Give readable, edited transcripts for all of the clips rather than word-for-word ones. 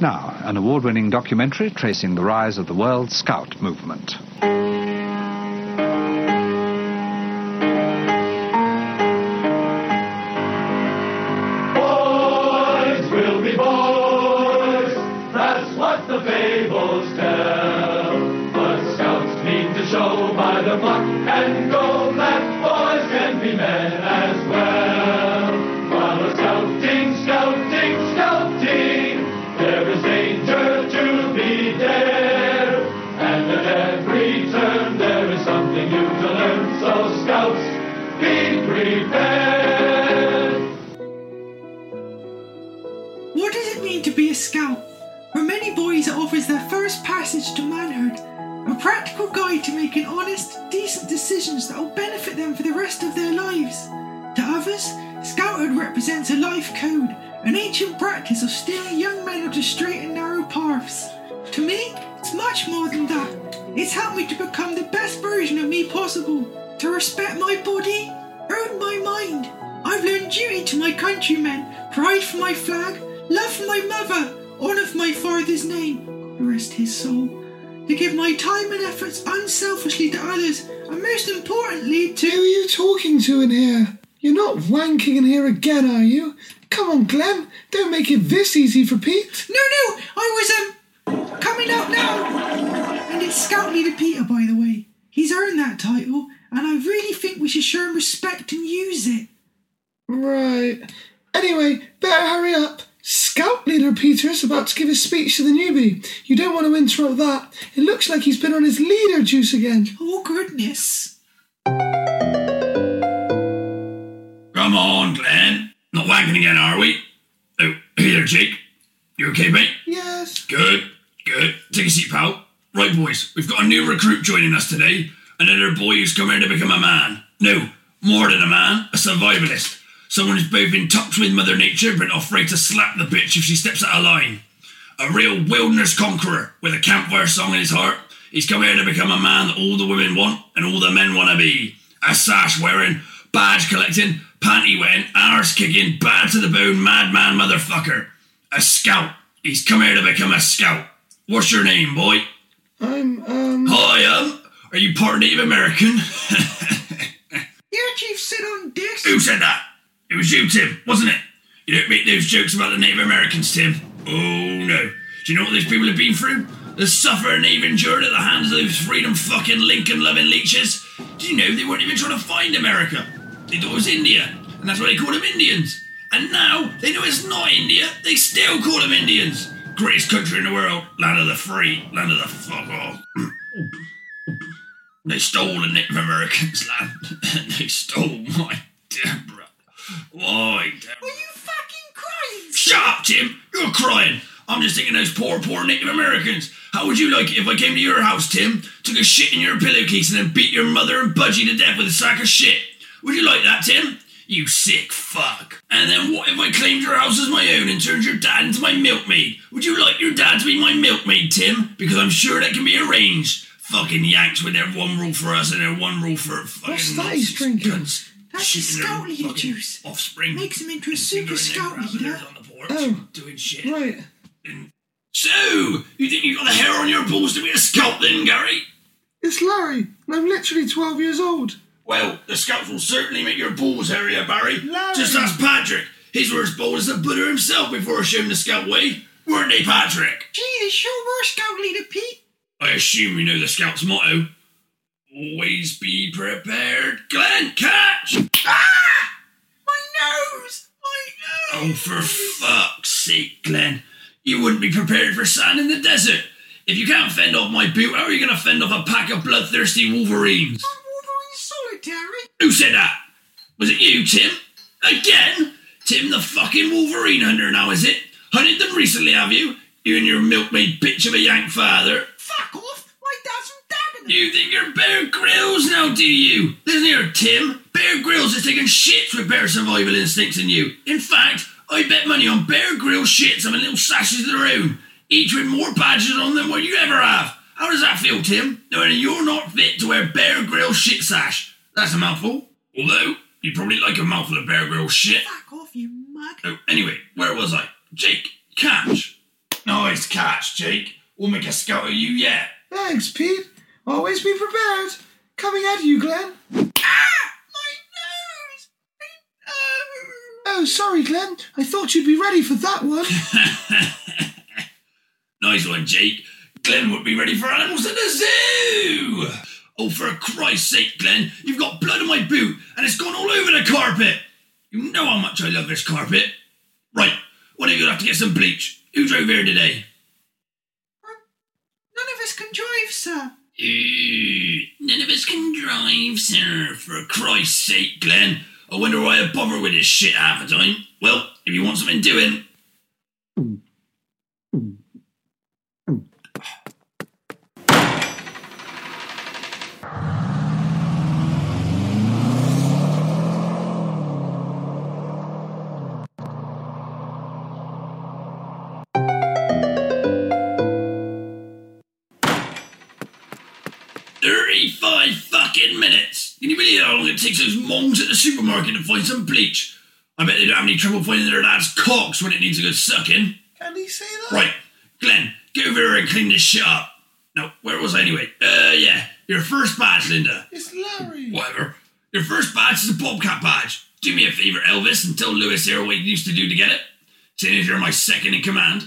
Now, an award-winning documentary tracing the rise of the World Scout movement. Boys will be boys, that's what the fables tell. But scouts need to show by the muck and go that boys can be men as well. What does it mean to be a scout? For many boys it offers their first passage to manhood, a practical guide to making honest, decent decisions that will benefit them for the rest of their lives. To others, scouthood represents a life code, an ancient practice of steering young men onto straight and narrow paths. To me, it's much more than that. It's helped me to become the best version of me possible, to respect my body, earn my mind. I've learned duty to my countrymen, pride for my flag, love for my mother, honour for my father's name, rest his soul, to give my time and efforts unselfishly to others, and most importantly to... Who are you talking to in here? You're not wanking in here again, are you? Come on, Glenn, don't make it this easy for Pete. No, I was, coming up now. And it's Scout Leader Peter, by the way. He's earned that title, and I really think we should show him respect and use it. Right. Anyway, better hurry up. Scout Leader Peter is about to give his speech to the newbie. You don't want to interrupt that. It looks like he's been on his leader juice again. Oh, goodness. Come on, Glenn. Not wanking again, are we? Oh, hey there, Jake. You okay, mate? Yes. Good. Take a seat, pal. Right, boys. We've got a new recruit joining us today. Another boy who's come here to become a man. No, more than a man, a survivalist. Someone who's both in touch with Mother Nature but not afraid to slap the bitch if she steps out of line. A real wilderness conqueror with a campfire song in his heart. He's come here to become a man that all the women want and all the men want to be. A sash wearing, badge collecting, panty wetting, arse kicking, bad to the bone, madman motherfucker. A scout. He's come here to become a scout. What's your name, boy? I'm... Hi. Are you part Native American? Yeah, Chief, sit on this. Who said that? It was you, Tim, wasn't it? You don't make those jokes about the Native Americans, Tim. Oh, no. Do you know what those people have been through? The suffering they've endured at the hands of those freedom-fucking, Lincoln-loving leeches. Do you know they weren't even trying to find America? They thought it was India, and that's why they called them Indians. And now they know it's not India. They still call them Indians. Greatest country in the world. Land of the free. Land of the fuck all. They stole the Native Americans' land. They stole my Deborah. Why, Deborah? Were you fucking crying? Shut up, Tim. You're crying. I'm just thinking those poor Native Americans. How would you like it if I came to your house, Tim, took a shit in your pillowcase and then beat your mother and budgie to death with a sack of shit? Would you like that, Tim? You sick fuck. And then what if I claimed your house as my own and turned your dad into my milkmaid? Would you like your dad to be my milkmaid, Tim? Because I'm sure that can be arranged. Fucking Yanks with their one rule for us and their one rule for fucking... What's that he's drinking? Cunts. That's his scout leader juice. Offspring. Makes him into a super scout leader. Oh, doing shit. Right. So, you think you got the hair on your balls to be a scout then, Gary? It's Larry, and I'm literally 12 years old. Well, the scouts will certainly make your balls hairier, Barry. Larry. Just ask Patrick. His worst ball is the Buddha himself before I showed him the scout way. Weren't they, Patrick? Gee, they sure were, Scout Leader Pete. I assume we know the scout's motto. Always be prepared. Glenn, catch! Ah! My nose! Oh, for fuck's sake, Glenn. You wouldn't be prepared for sand in the desert. If you can't fend off my boot, how are you going to fend off a pack of bloodthirsty wolverines? I'm Wolverine Solitary. Who said that? Was it you, Tim? Again? Tim the fucking Wolverine hunter now, is it? Hunted them recently, have you? You and your milkmaid bitch of a Yank father. Fuck off! My dad's from Dagenham! You think you're Bear Grylls now, do you? Listen here, Tim. Bear Grylls is taking shits with bear survival instincts in you. In fact, I bet money on Bear Grylls shits having little sashes of their own, each with more badges on than what you ever have. How does that feel, Tim? Knowing you're not fit to wear Bear Grylls shit sash. That's a mouthful. Although, you'd probably like a mouthful of Bear Grylls shit. Fuck off, you mug. Oh, anyway, where was I? Jake, catch. Oh, I Nice catch, Jake. We'll make a scout of you yet. Thanks, Pete. Always be prepared. Coming at you, Glenn. Ah! My nose! My nose! Oh, sorry, Glenn. I thought you'd be ready for that one. Nice one, Jake. Glenn would be ready for animals at the zoo. Oh, for Christ's sake, Glenn. You've got blood on my boot, and it's gone all over the carpet. You know how much I love this carpet. Right, one of you will have to get some bleach. Who drove here today? None of us can drive, sir. None of us can drive, sir. For Christ's sake, Glenn. I wonder why I bother with this shit half the time. Well, if you want something doing... minutes. Can you believe how long it takes those mongs at the supermarket to find some bleach? I bet they don't have any trouble finding their lad's cocks when it needs a good sucking. Can he say that? Right, Glenn, get over here and clean this shit up. No, where was I anyway? Your first badge, Linda. It's Larry. Whatever. Your first badge is a Bobcat badge. Do me a favour, Elvis, and tell Lewis here what he used to do to get it. Seeing as you're my second in command.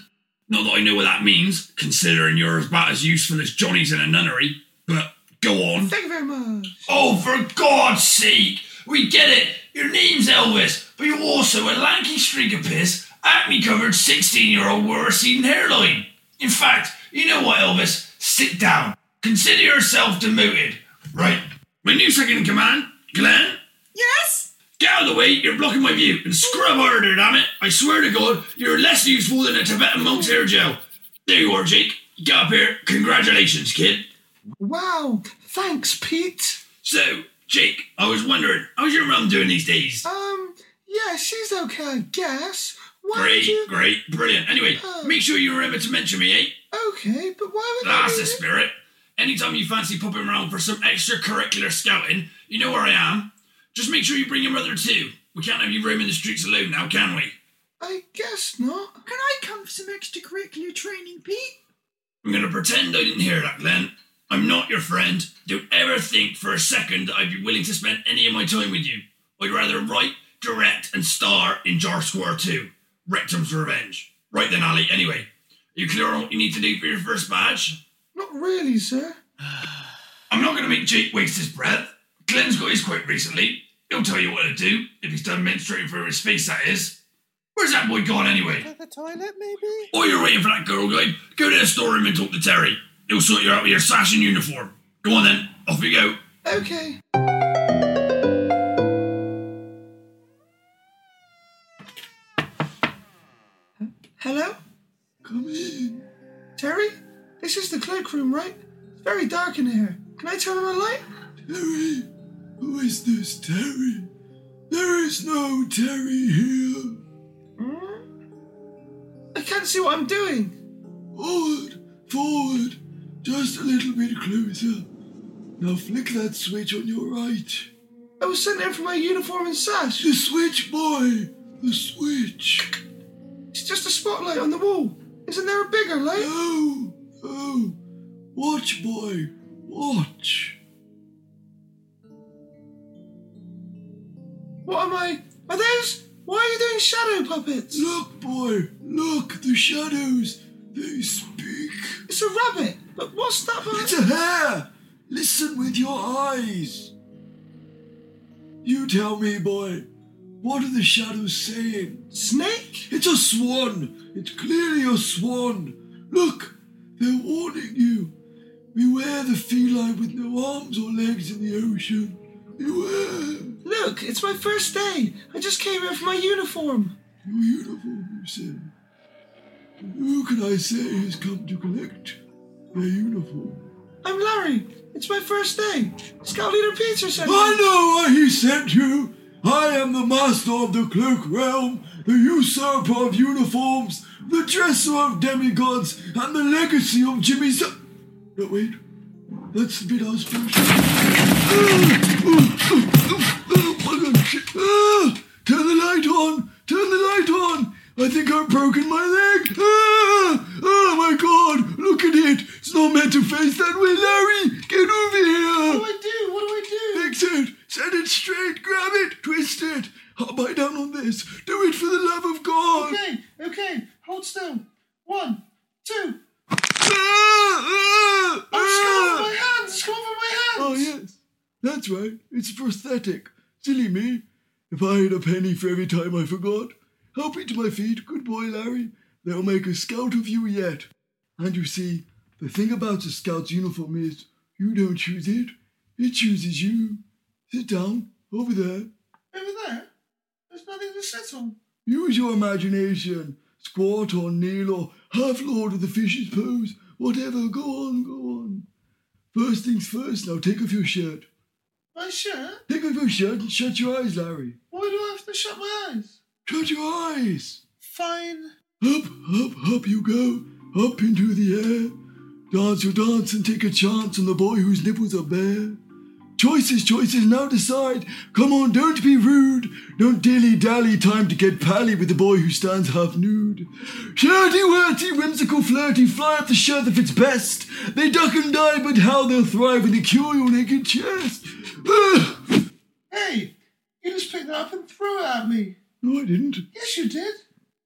Not that I know what that means, considering you're about as useful as Johnny's in a nunnery, but... Go on. Thank you very much. Oh, for God's sake! We get it! Your name's Elvis, but you're also a lanky streak of piss, acne-covered 16-year-old with a receding hairline. In fact, you know what, Elvis? Sit down. Consider yourself demoted. Right. My new second in command, Glenn? Yes? Get out of the way, you're blocking my view. And scrub harder, damn it! I swear to God, you're less useful than a Tibetan monk's hair gel. There you are, Jake. Get up here. Congratulations, kid. Wow, thanks, Pete. So, Jake, I was wondering, how's your mum doing these days? Yeah, she's okay, I guess. Great, brilliant. Anyway, make sure you remember to mention me, eh? Okay, but why would I... That's the spirit. Anytime you fancy popping around for some extracurricular scouting, you know where I am. Just make sure you bring your mother too. We can't have you roaming the streets alone now, can we? I guess not. Can I come for some extracurricular training, Pete? I'm going to pretend I didn't hear that, Glenn. I'm not your friend. Don't ever think for a second that I'd be willing to spend any of my time with you. I'd rather write, direct, and star in Jar Square 2. Rectum's Revenge. Right then, Ali, anyway. Are you clear on what you need to do for your first badge? Not really, sir. I'm not going to make Jake waste his breath. Glenn's got his quote recently. He'll tell you what to do, if he's done menstruating for his face, that is. Where's that boy gone, anyway? At the toilet, maybe? Or you're waiting for that girl guide. Go to the storeroom and talk to Terry. He'll sort you out with your sash and uniform. Go on then, off we go. Okay. Hello? Come in. Terry? This is the cloakroom, right? It's very dark in here. Can I turn on my light? Terry? Who is this Terry? There is no Terry here. I can't see what I'm doing. Forward. Just a little bit closer. Now flick that switch on your right. I was sent there for my uniform and sash. The switch, boy. The switch. It's just a spotlight on the wall. Isn't there a bigger light? No. Watch, boy. Watch. What am I? Are those? Why are you doing shadow puppets? Look, boy. Look, the shadows. They speak. It's a rabbit. But what's that about? It's a hare. Listen with your eyes. You tell me, boy. What are the shadows saying? Snake? It's a swan. It's clearly a swan. Look, they're warning you. Beware the feline with no arms or legs in the ocean. Beware. Look, it's my first day. I just came here for my uniform. Your uniform, you said. Who can I say has come to collect their uniform? I'm Larry. It's my first day. Scout Leader Peter sent me. I know why he sent you. I am the master of the cloak realm, the usurper of uniforms, the dresser of demigods, and the legacy of Jimmy's... No, wait. That's the bit I was pushing. Oh, my God. Turn the light on. I think I've broken my leg. Oh, my metal face that way, Larry! Get over here! What do I do? What do I do? Fix it! Set it straight! Grab it! Twist it! I'll bite down on this! Do it for the love of God! Okay! Hold still! 1, 2... It's gone from my hands! Oh, yes. That's right. It's prosthetic. Silly me. If I had a penny for every time I forgot. Help me to my feet. Good boy, Larry. They'll make a scout of you yet. And you see, the thing about a scout's uniform is you don't choose it. It chooses you. Sit down. Over there. Over there? There's nothing to sit on. Use your imagination. Squat or kneel or half-lord of the fish's pose. Whatever. Go on. First things first, now take off your shirt. My shirt? Take off your shirt and shut your eyes, Larry. Why do I have to shut my eyes? Shut your eyes! Fine. Up you go. Up into the air. Dance your dance and take a chance on the boy whose nipples are bare. Choices, now decide. Come on, don't be rude. Don't dilly-dally, time to get pally with the boy who stands half-nude. Shirty-wirty, whimsical, flirty, fly up the shirt that fits best. They duck and die, but how they'll thrive when they cure your naked chest. Hey, you just picked that up and threw it at me. No, I didn't. Yes, you did.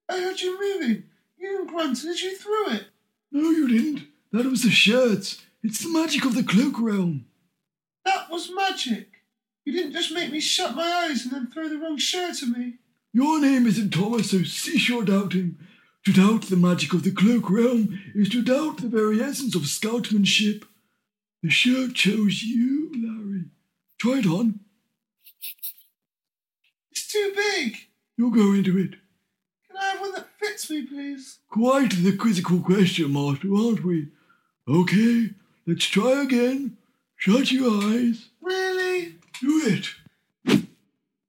I heard you moving. You didn't grunt as you threw it. No, you didn't. That was the shirts. It's the magic of the cloak realm. That was magic. You didn't just make me shut my eyes and then throw the wrong shirt at me. Your name isn't Thomas, so cease your doubting. To doubt the magic of the cloak realm is to doubt the very essence of scoutmanship. The shirt chose you, Larry. Try it on. It's too big. You'll go into it. Can I have one that fits me, please? Quite the quizzical question, Master, aren't we? Okay, let's try again. Shut your eyes. Really? Do it.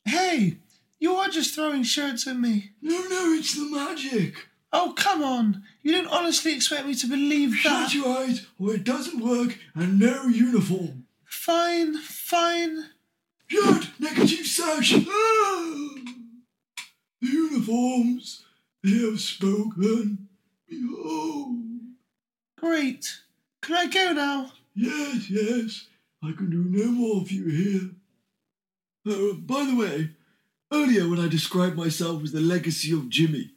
Hey, you are just throwing shirts at me. No, it's the magic. Oh, come on. You didn't honestly expect me to believe that. Shut your eyes or it doesn't work and no uniform. Fine. Shirt, neckerchief, sash. Oh. The uniforms, they have spoken. Behold. Great. Can I go now? Yes, I can do no more for you here. By the way, earlier when I described myself as the legacy of Jimmy,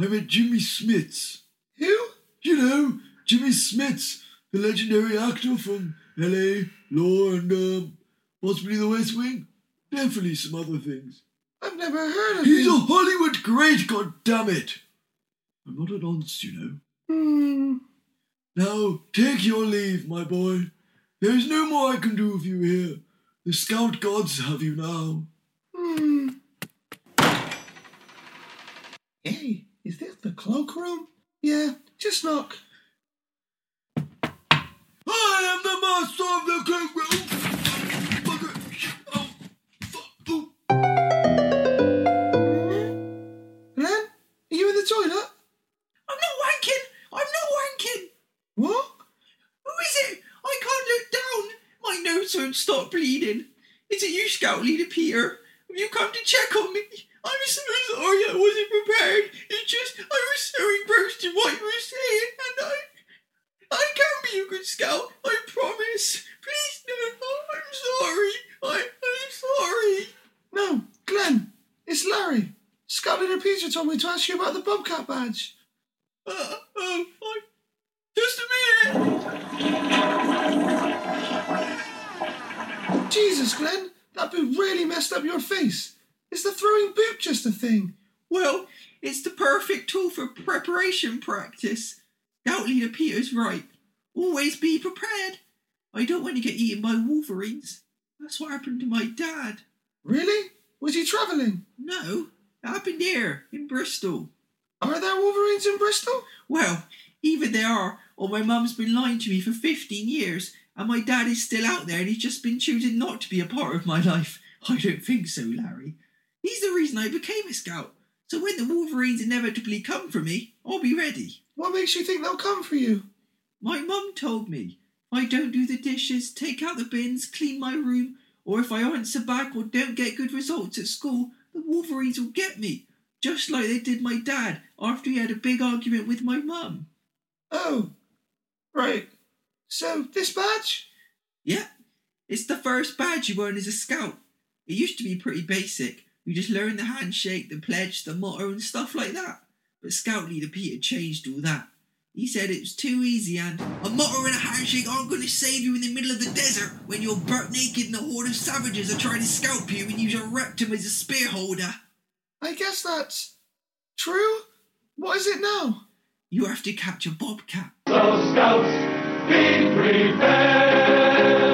I met Jimmy Smits. Who? You know, Jimmy Smits, the legendary actor from L.A., Law, and possibly The West Wing. Definitely some other things. I've never heard of him. He's a Hollywood great, goddammit. I'm not an nonce, you know. Now, take your leave, my boy. There is no more I can do for you here. The scout gods have you now. Hey, is that the cloak room? Yeah, just knock. I am the master of the cloak room. Ren, are you in the toilet? I'm not wanking. What? Who is it? I can't look down. My nose won't stop bleeding. Is it you, Scout Leader Peter? Have you come to check on me? I'm so sorry I wasn't prepared. It's just I was so engrossed in what you were saying, and I can be a good scout. I promise. Please, no. I'm sorry. No, Glenn. It's Larry. Scout Leader Peter told me to ask you about the Bobcat badge. Just a minute! Jesus, Glenn, that boot really messed up your face. Is the throwing boot just a thing? Well, it's the perfect tool for preparation practice. Scout Leader Peter's right. Always be prepared. I don't want to get eaten by wolverines. That's what happened to my dad. Really? Was he travelling? No, it happened here, in Bristol. Are there wolverines in Bristol? Well, either they are, or my mum's been lying to me for 15 years, and my dad is still out there and he's just been choosing not to be a part of my life. I don't think so, Larry. He's the reason I became a scout. So when the wolverines inevitably come for me, I'll be ready. What makes you think they'll come for you? My mum told me. If I don't do the dishes, take out the bins, clean my room, or if I answer back or don't get good results at school, the wolverines will get me. Just like they did my dad after he had a big argument with my mum. Oh, right. So, this badge? Yep. It's the first badge you earn as a scout. It used to be pretty basic. You just learn the handshake, the pledge, the motto and stuff like that. But Scout Leader Peter changed all that. He said it was too easy and a motto and a handshake aren't going to save you in the middle of the desert when you're butt naked and a horde of savages are trying to scalp you and use your rectum as a spear holder. I guess that's true. What is it now? You have to catch a bobcat. So scouts, be prepared.